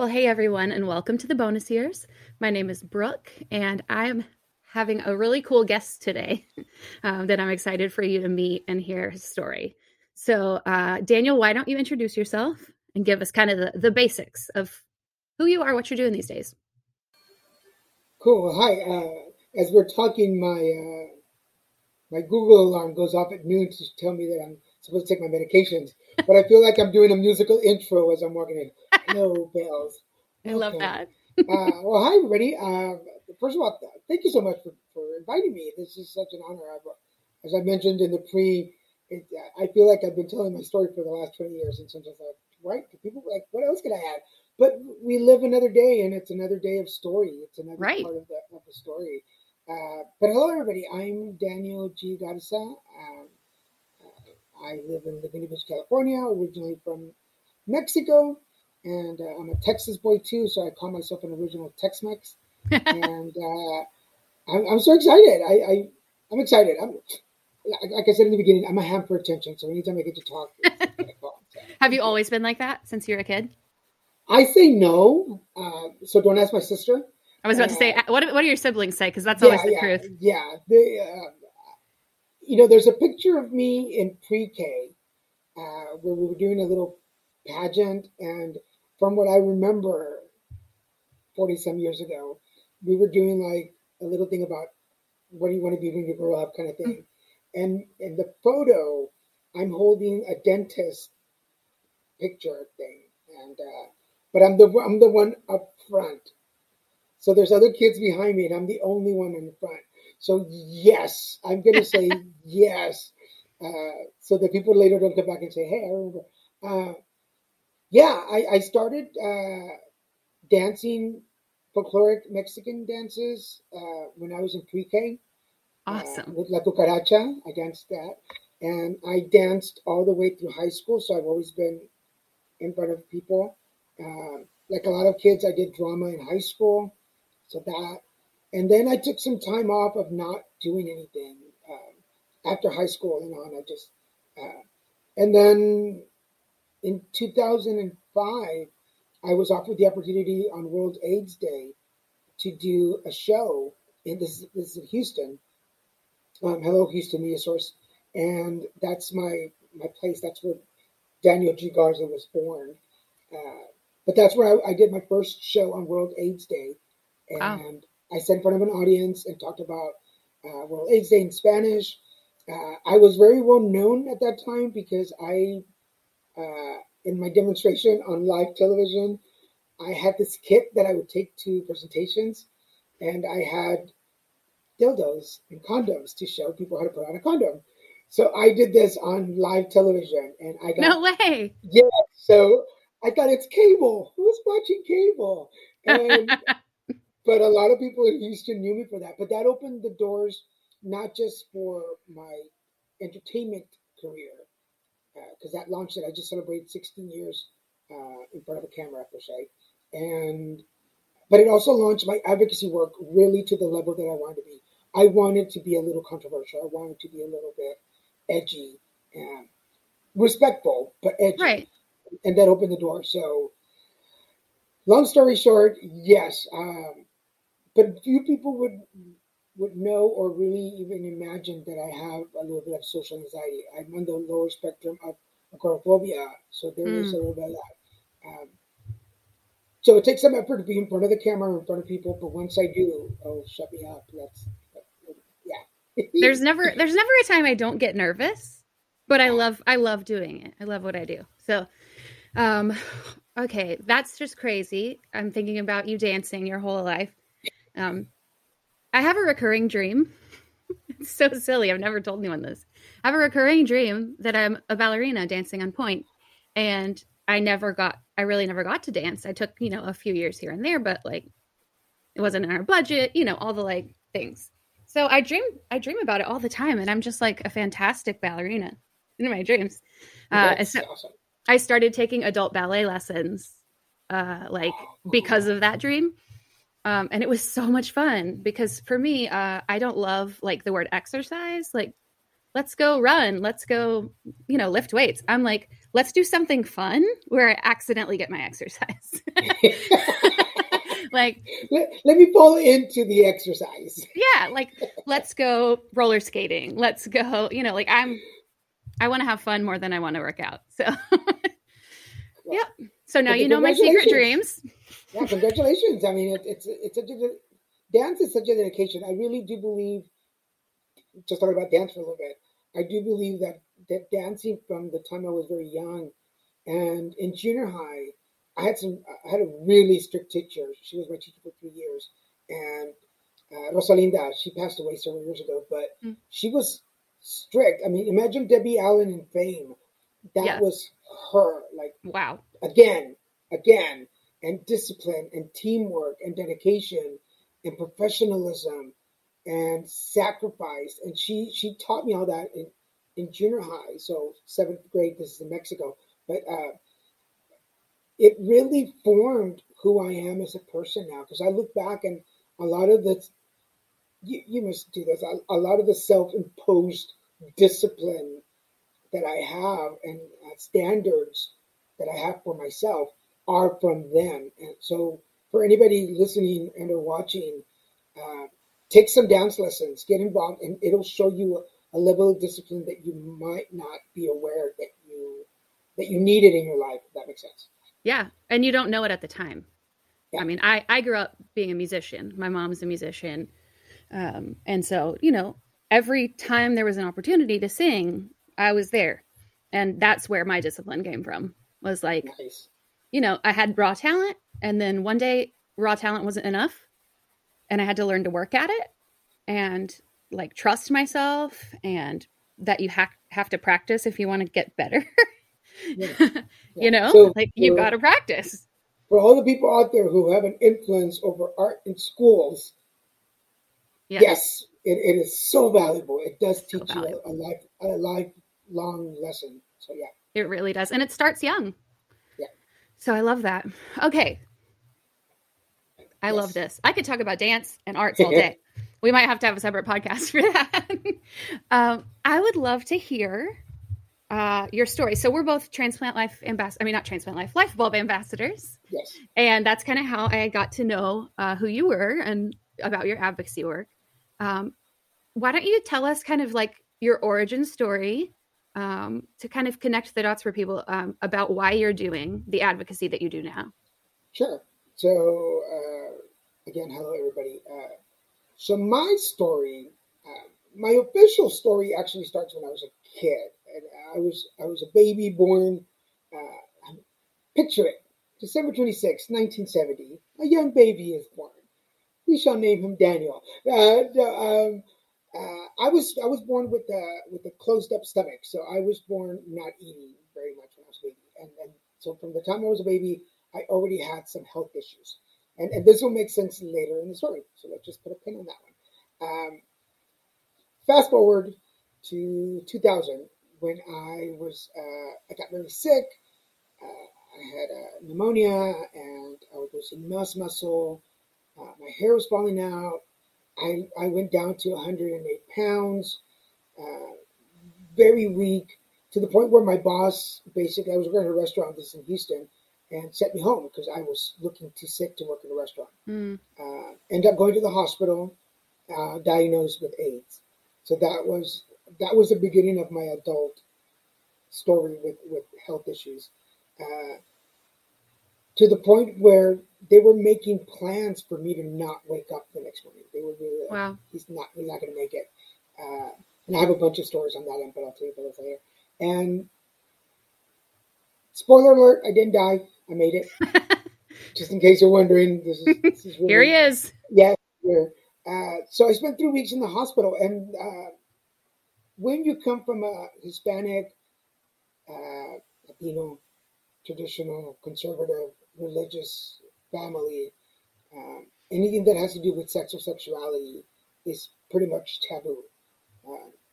Well, hey, everyone, and welcome to the bonus years. My name is Brooke, and I'm having a really cool guest today that I'm excited for you to meet and hear his story. So, Daniel, why don't you introduce yourself and give us kind of the basics of who you are, what you're doing these days. Cool. Hi. As we're talking, my Google alarm goes off at noon to tell me that I'm supposed to take my medications, but I feel like I'm doing a musical intro as I'm walking in. No bells. I love that. Well, hi, everybody. First of all, thank you so much for inviting me. This is such an honor. As I mentioned in the I feel like I've been telling my story for the last 20 years, and sometimes I'm like, right? People like, what else could I add? But we live another day, and it's another day of story. It's another part of the story. But hello, everybody. I'm Daniel G. Garza. I live in Laguna Beach, California, originally from Mexico. And I'm a Texas boy, too, so I call myself an original Tex-Mex. And I'm so excited. I'm excited. Like I said in the beginning, I'm a ham for attention, so anytime I get to talk, it's what I call. So, have you always been like that since you were a kid? I say no, so don't ask my sister. I was about to say, what do your siblings say? Because that's always the truth. Yeah. They, there's a picture of me in pre-K where we were doing a little pageant, and from what I remember 40 some years ago, we were doing like a little thing about what do you want to be when you grow up kind of thing. And in the photo, I'm holding a dentist picture thing. And, but I'm the one up front. So there's other kids behind me and I'm the only one in the front. So yes, I'm going to say yes. So that people later don't come back and say, hey, I remember. Yeah, I started dancing folkloric Mexican dances when I was in pre-K. Awesome. With La Cucaracha, I danced that. And I danced all the way through high school, so I've always been in front of people. Like a lot of kids, I did drama in high school, so that. And then I took some time off of not doing anything after high school, and I just... and then... In 2005, I was offered the opportunity on World AIDS Day to do a show. And this is in Houston. Hello, Houston Media Source. And that's my place. That's where Daniel G. Garza was born. But that's where I did my first show on World AIDS Day. And I sat in front of an audience and talked about World AIDS Day in Spanish. I was very well known at that time because in my demonstration on live television, I had this kit that I would take to presentations, and I had dildos and condoms to show people how to put on a condom. So I did this on live television, and I got... No way! Yeah, so I thought, it's cable. Who's watching cable? And, but a lot of people in Houston knew me for that. But that opened the doors, not just for my entertainment career, because that launched it. I just celebrated 16 years in front of a camera, per se. But it also launched my advocacy work really to the level that I wanted to be. I wanted to be a little controversial. I wanted to be a little bit edgy, and respectful, but edgy. Right. And that opened the door. So long story short, yes. But few people would know or really even imagine that I have a little bit of social anxiety. I'm on the lower spectrum of agoraphobia, so there is a little bit of that. So it takes some effort to be in front of the camera, in front of people, but once I do, shut me up. Yeah. There's never a time I don't get nervous, but I love doing it. I love what I do. So, okay, that's just crazy. I'm thinking about you dancing your whole life. I have a recurring dream. It's so silly. I've never told anyone this. I have a recurring dream that I'm a ballerina dancing on point. And I really never got to dance. I took, a few years here and there, but like it wasn't in our budget, all the like things. So I dream about it all the time. And I'm just like a fantastic ballerina in my dreams. So awesome. I started taking adult ballet lessons, because of that dream. And it was so much fun because for me, I don't love like the word exercise. Like let's go run. Let's go, you know, lift weights. I'm like, let's do something fun where I accidentally get my exercise. Like, let me fall into the exercise. Yeah. Like, let's go roller skating. Let's go, you know, like I want to have fun more than I want to work out. So, yep. So now you know my secret dreams. Yeah, congratulations. I mean, it's such a, dance is such a dedication. I really do believe, just talking about dance for a little bit, I do believe that dancing from the time I was very young, and in junior high, I had a really strict teacher. She was my teacher for 3 years, and Rosalinda, she passed away several years ago, but she was strict. I mean, imagine Debbie Allen in Fame. That was her. Like, wow. Again, and discipline and teamwork and dedication and professionalism and sacrifice. And she taught me all that in junior high. So 7th grade, this is in Mexico. But it really formed who I am as a person now. Because I look back and a lot of the, you must do this, a lot of the self-imposed discipline that I have and standards that I have for myself are from them. And so for anybody listening and or watching, take some dance lessons, get involved, and it'll show you a level of discipline that you might not be aware that you needed in your life, if that makes sense. Yeah. And you don't know it at the time. Yeah. I mean, I grew up being a musician. My mom's a musician. And so, you know, every time there was an opportunity to sing, I was there. And that's where my discipline came from, was like, nice. You know, I had raw talent, and then one day raw talent wasn't enough, and I had to learn to work at it and like trust myself, and that you have to practice if you want to get better. Yeah. You know, so like you've got to practice. For all the people out there who have an influence over art in schools, yes, it is so valuable. It does teach you a lifelong lesson. So yeah. It really does. And it starts young. Yeah. So I love that. Okay. I love this. I could talk about dance and arts all day. We might have to have a separate podcast for that. I would love to hear your story. So we're both Life Bulb Ambassadors. Yes. And that's kind of how I got to know who you were and about your advocacy work. Why don't you tell us kind of like your origin story, to kind of connect the dots for people, about why you're doing the advocacy that you do now. Sure. So, again, hello everybody. So my story, my official story actually starts when I was a kid, and I was a baby born, picture it, December 26, 1970, a young baby is born. We shall name him Daniel. I was born with a closed up stomach, so I was born not eating very much when I was a baby, and so from the time I was a baby, I already had some health issues, and this will make sense later in the story. So let's just put a pin on that one. Fast forward to 2000, when I got very sick. I had pneumonia, and I was losing muscle. My hair was falling out. I went down to 108 pounds, very weak, to the point where my boss, basically, I was working at a restaurant, this is in Houston, and sent me home because I was looking too sick to work in a restaurant. Ended up going to the hospital, diagnosed with AIDS. So that was the beginning of my adult story with health issues. To the point where they were making plans for me to not wake up the next morning. They were really like, wow. We're not going to make it. And I have a bunch of stories on that end, but I'll tell you those later. And spoiler alert, I didn't die. I made it. Just in case you're wondering. This is really, here he is. Yeah. So I spent 3 weeks in the hospital. And when you come from a Hispanic, Latino, traditional, conservative, religious family, anything that has to do with sex or sexuality is pretty much taboo.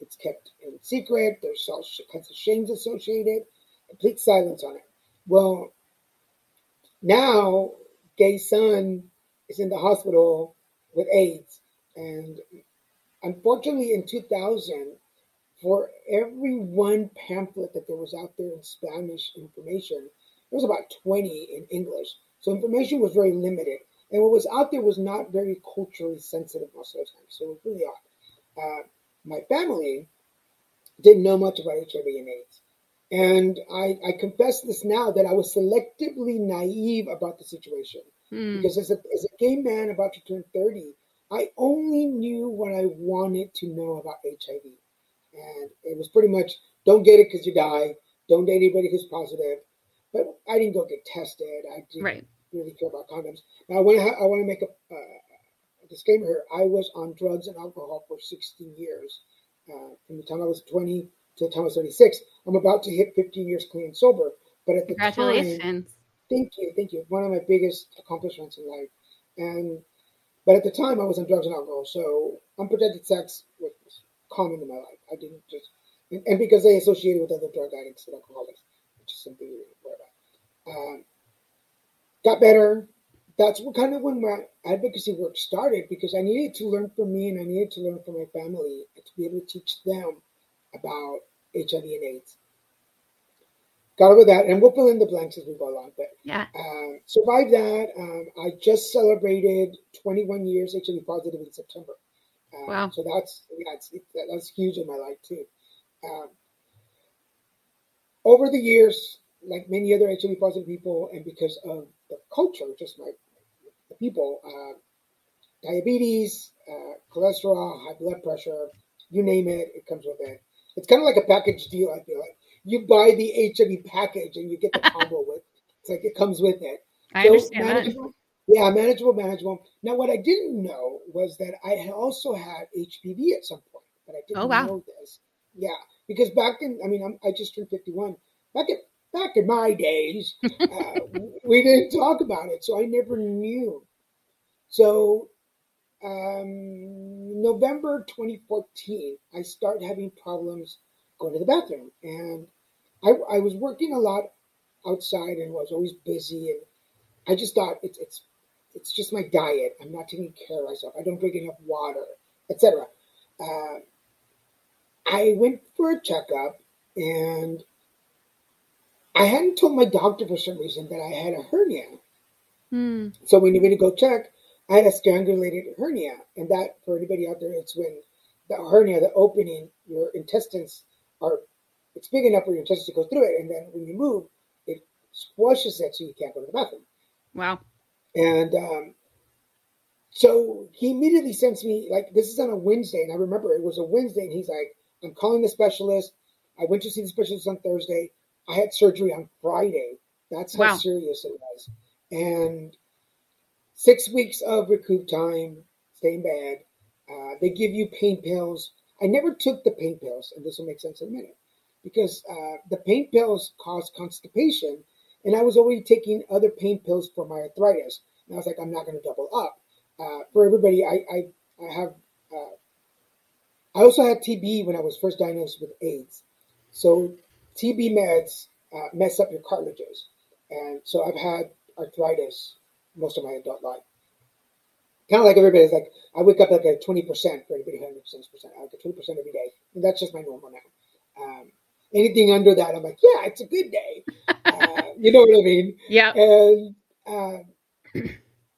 It's kept in secret. There's all kinds of shames associated. Complete silence on it. Well, now, gay son is in the hospital with AIDS. And unfortunately, in 2000, for every one pamphlet that there was out there in Spanish information, there was about 20 in English. So information was very limited. And what was out there was not very culturally sensitive most of the time. So it was really odd. My family didn't know much about HIV and AIDS. And I confess this now, that I was selectively naive about the situation. Because as a gay man about to turn 30, I only knew what I wanted to know about HIV. And it was pretty much, don't get it because you die. Don't date anybody who's positive. But I didn't go get tested. I didn't really care about condoms. Now, I want to make a disclaimer here. I was on drugs and alcohol for 16 years. From the time I was 20 to the time I was 36. I'm about to hit 15 years clean and sober. But at the Congratulations. Time... Thank you. One of my biggest accomplishments in life. But at the time, I was on drugs and alcohol. So unprotected sex was common in my life. I didn't just... And because they associated with other drug addicts and alcoholics, which is something we didn't worry about. Got better. That's what kind of when my advocacy work started, because I needed to learn from me and I needed to learn from my family to be able to teach them about HIV and AIDS. Got over that, and we'll fill in the blanks as we go along. But survived that. I just celebrated 21 years HIV positive in September. Wow! So that's huge in my life too. Over the years, like many other HIV positive people, and because of the culture, just like the people, diabetes, cholesterol, high blood pressure, you name it, it comes with it. It's kind of like a package deal, I feel like. You buy the HIV package and you get the combo with it. It's like it comes with it. I understand that. Yeah, manageable. Now, what I didn't know was that I also had HPV at some point, but I didn't know this. Yeah, because I just turned 51. Back in my days, we didn't talk about it, so I never knew. So, November 2014, I start having problems going to the bathroom, and I was working a lot outside and was always busy, and I just thought it's just my diet. I'm not taking care of myself. I don't drink enough water, etc. I went for a checkup, and I hadn't told my doctor for some reason that I had a hernia. So when you went to go check, I had a strangulated hernia, and that, for anybody out there, it's when the hernia, the opening, your intestines are, it's big enough for your intestines to go through it, and then when you move, it squashes it so you can't go to the bathroom. Wow. And so he immediately sends me, like, this is on a Wednesday, and I remember it was a Wednesday, and he's like, I'm calling the specialist. I went to see the specialist on Thursday. I had surgery on Friday. That's how serious it was. And 6 weeks of recoup time, stay in bed. They give you pain pills. I never took the pain pills, and this will make sense in a minute, because the pain pills cause constipation, and I was already taking other pain pills for my arthritis. And I was like, I'm not going to double up. For everybody, I also had TB when I was first diagnosed with AIDS. So TB meds mess up your cartilages. And so I've had arthritis most of my adult life. Kind of like everybody's like, I wake up like a 20% for everybody who has 100%. I wake up 20% every day. And that's just my normal now. Anything under that, I'm like, yeah, it's a good day. You know what I mean? Yeah. And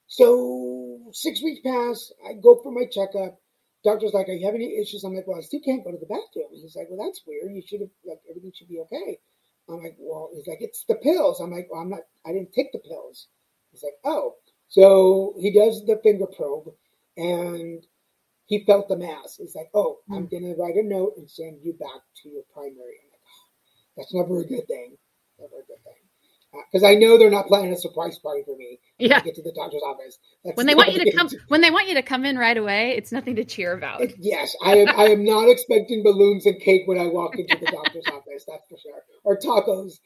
so 6 weeks pass. I go for my checkup. Doctor's like, are you having any issues? I'm like, well, I still can't go to the bathroom. And he's like, well, that's weird. You should have, like, everything should be okay. I'm like, well, he's like, it's the pills. I'm like, well, I didn't take the pills. He's like, oh. So he does the finger probe, and he felt the mass. He's like, oh, I'm going to write a note and send you back to your primary. I'm like, oh, that's never a good thing. Because I know they're not planning a surprise party for me when I get to the doctor's office. That's when they want you to come in right away, it's nothing to cheer about. Yes, I am not expecting balloons and cake when I walk into the doctor's office, that's for sure, or tacos.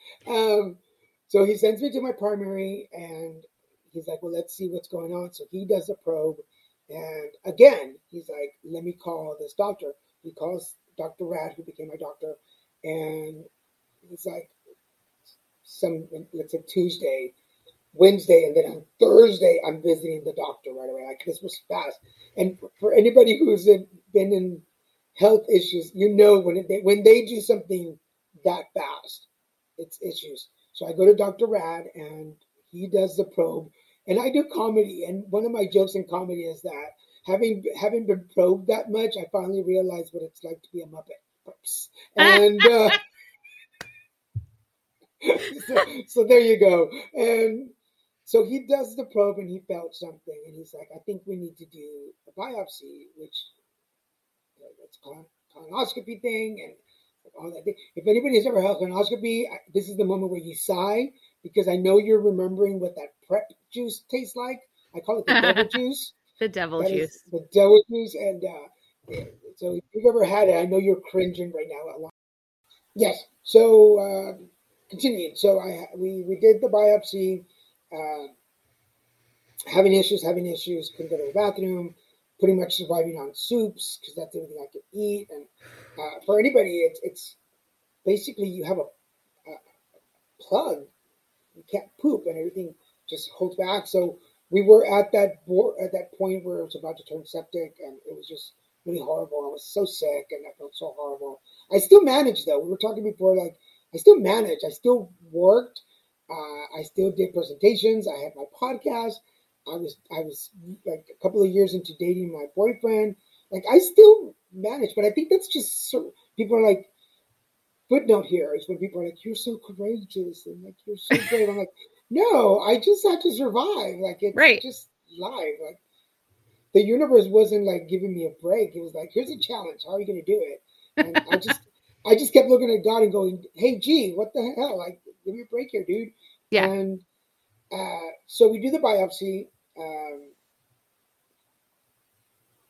So he sends me to my primary, and he's like, well, let's see what's going on. So he does a probe. And again, he's like, let me call this doctor. He calls Dr. Rad, who became my doctor. And he's like, let's say Tuesday, Wednesday, and then on Thursday, I'm visiting the doctor right away. Like, this was fast. And for anybody who's been in health issues. You know, when they do something that fast, it's issues. So I go to Dr. Rad, and he does the probe, and I do comedy. And one of my jokes in comedy is that having been probed that much, I finally realized what it's like to be a Muppet. Oops. And so there you go. And so he does the probe, and he felt something, and he's like, I think we need to do a biopsy, which it's called colonoscopy thing and all that thing. If anybody's ever had colonoscopy, this is the moment where you sigh, because I know you're remembering what that prep juice tastes like. I call it the devil juice. The devil juice. The devil juice. And so if you've ever had it, I know you're cringing right now. Yes. So continuing. So we did the biopsy. Having issues. Couldn't go to the bathroom. Pretty much surviving on soups, because that's the only thing I could eat. And for anybody, it's basically you have a plug. You can't poop, and everything just holds back. So we were at that point where it was about to turn septic, and it was just really horrible. I was so sick, and I felt so horrible. I still managed, though. We were talking before, like, I still managed. I still worked. I still did presentations. I had my podcast. I was like a couple of years into dating my boyfriend. Like, I still manage, but I think that's just people are like, footnote here is when people are like, you're so courageous and like, you're so brave. I'm like, no, I just had to survive. Like, it's right. Just live. Like, the universe wasn't like giving me a break. It was like, here's a challenge. How are you going to do it? And I just kept looking at God and going, hey, G, what the hell? Like, give me a break here, dude. Yeah. And so we do the biopsy.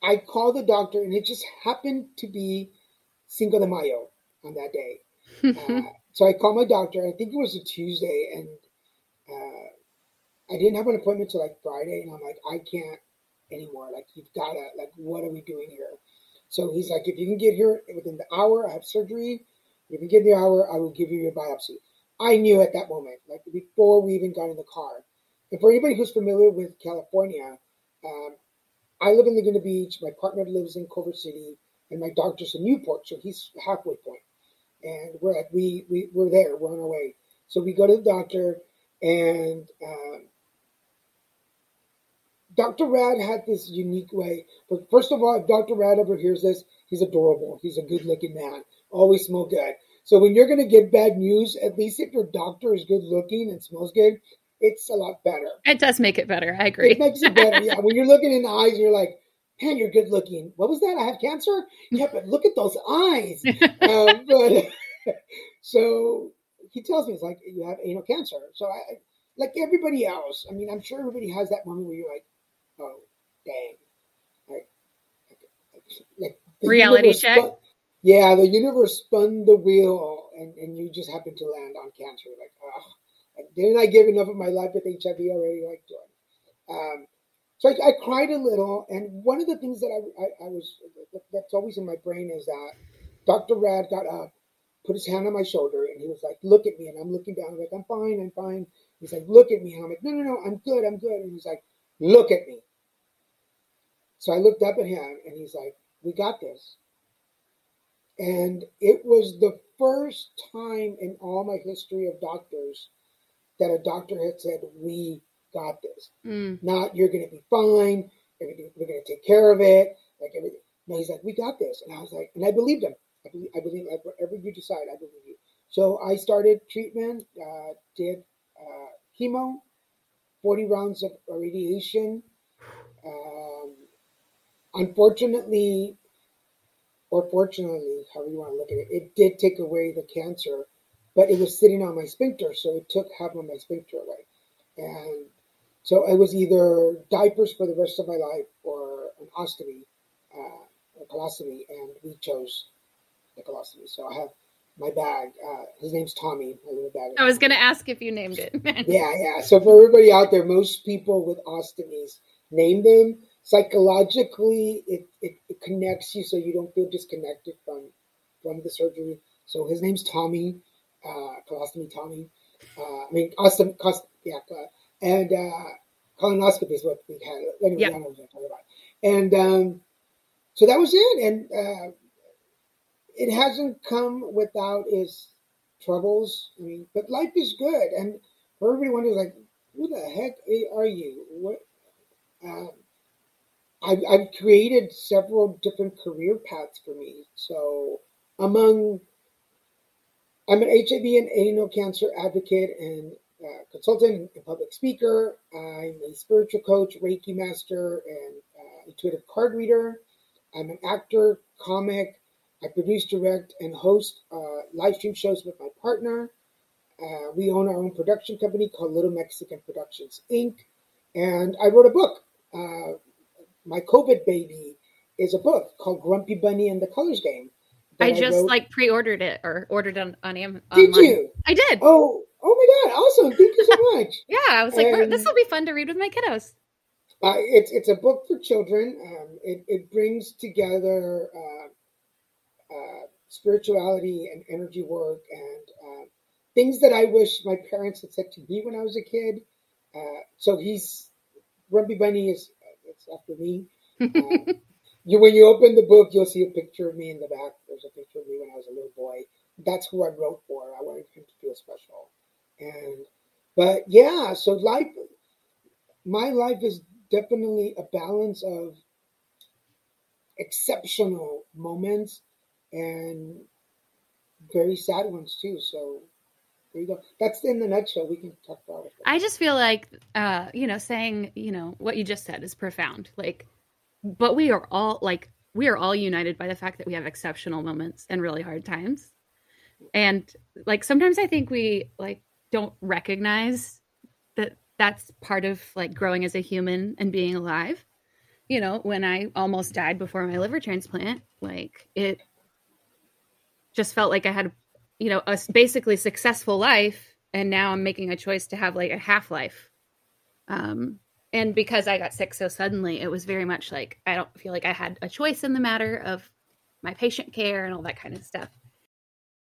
I call the doctor, and it just happened to be Cinco de Mayo on that day. So I called my doctor. I think it was a Tuesday, and I didn't have an appointment till like Friday. And I'm like, I can't anymore. Like, you've got to, like, what are we doing here? So he's like, if you can get here within the hour, I have surgery. If you get the hour, I will give you your biopsy. I knew at that moment, like before we even got in the car. And for anybody who's familiar with California, I live in Laguna Beach. My partner lives in Culver City, and my doctor's in Newport, so he's halfway point. And we're like, we're there, we're on our way. So we go to the doctor, and Dr. Rad had this unique way. But first of all, if Dr. Rad ever hears this, he's adorable. He's a good-looking man. Always smell good. So when you're going to get bad news, at least if your doctor is good looking and smells good, it's a lot better. It does make it better. I agree. It makes it better. Yeah. When you're looking in the eyes, you're like, man, you're good looking. What was that? I have cancer? Yeah, but look at those eyes. But so he tells me, it's like, you have anal cancer. So I, like everybody else, I mean, I'm sure everybody has that moment where you're like, oh, dang. Like reality check. Yeah, the universe spun the wheel, and you just happen to land on cancer. Like, oh, didn't I give enough of my life with HIV already? Like, so I cried a little. And one of the things that I was, that's always in my brain is that Dr. Rad got up, put his hand on my shoulder, and he was like, look at me. And I'm looking down, I'm like, I'm fine, I'm fine. He's like, look at me. And I'm like, no, I'm good, I'm good. And he's like, look at me. So I looked up at him, and he's like, we got this. And it was the first time in all my history of doctors that a doctor had said, we got this. Not, you're going to be fine. We're going to take care of it. Like everything. No, he's like, we got this. And I was like, and I believed him. I believe like, whatever you decide, I believe you. So I started treatment, did chemo, 40 rounds of radiation. Unfortunately, or fortunately, however you want to look at it, it did take away the cancer, but it was sitting on my sphincter, so it took half of my sphincter away. And so it was either diapers for the rest of my life or an ostomy, a colostomy, and we chose the colostomy. So I have my bag. His name's Tommy, my little bag. I was going to ask if you named it. Yeah. So for everybody out there, most people with ostomies name them. Psychologically, it connects you so you don't feel disconnected from the surgery. So his name's Tommy, colostomy Tommy. And colonoscopy is what we had. Anyway, I don't know what I'm talking about. And so that was it. And it hasn't come without its troubles. I mean, but life is good, and everybody wonders, like, who the heck are you? What? I've created several different career paths for me. So I'm an HIV and anal cancer advocate and consultant and public speaker. I'm a spiritual coach, Reiki master, and intuitive card reader. I'm an actor, comic. I produce, direct, and host live stream shows with my partner. We own our own production company called Little Mexican Productions, Inc. And I wrote a book. My COVID baby is a book called Grumpy Bunny and the Colors Game. I pre-ordered it or ordered it on Amazon. Did you? I did. Oh my God. Awesome. Thank you so much. Yeah. I was like, this will be fun to read with my kiddos. It's a book for children. It brings together spirituality and energy work and things that I wish my parents had said to me when I was a kid. Grumpy Bunny is after me. When you open the book, you'll see a picture of me in the back. There's a picture of me when I was a little boy. That's who I wrote for. I wanted him to feel special. So life, my life is definitely a balance of exceptional moments and very sad ones too. So there you go. That's in the nutshell. We can talk about it. I just feel like, saying, what you just said is profound. Like, but we are all united by the fact that we have exceptional moments and really hard times. And like, sometimes I think we don't recognize that that's part of growing as a human and being alive. When I almost died before my liver transplant, it just felt like I had a basically successful life, and now I'm making a choice to have a half life. And because I got sick so suddenly, it was very much I don't feel like I had a choice in the matter of my patient care and all that kind of stuff.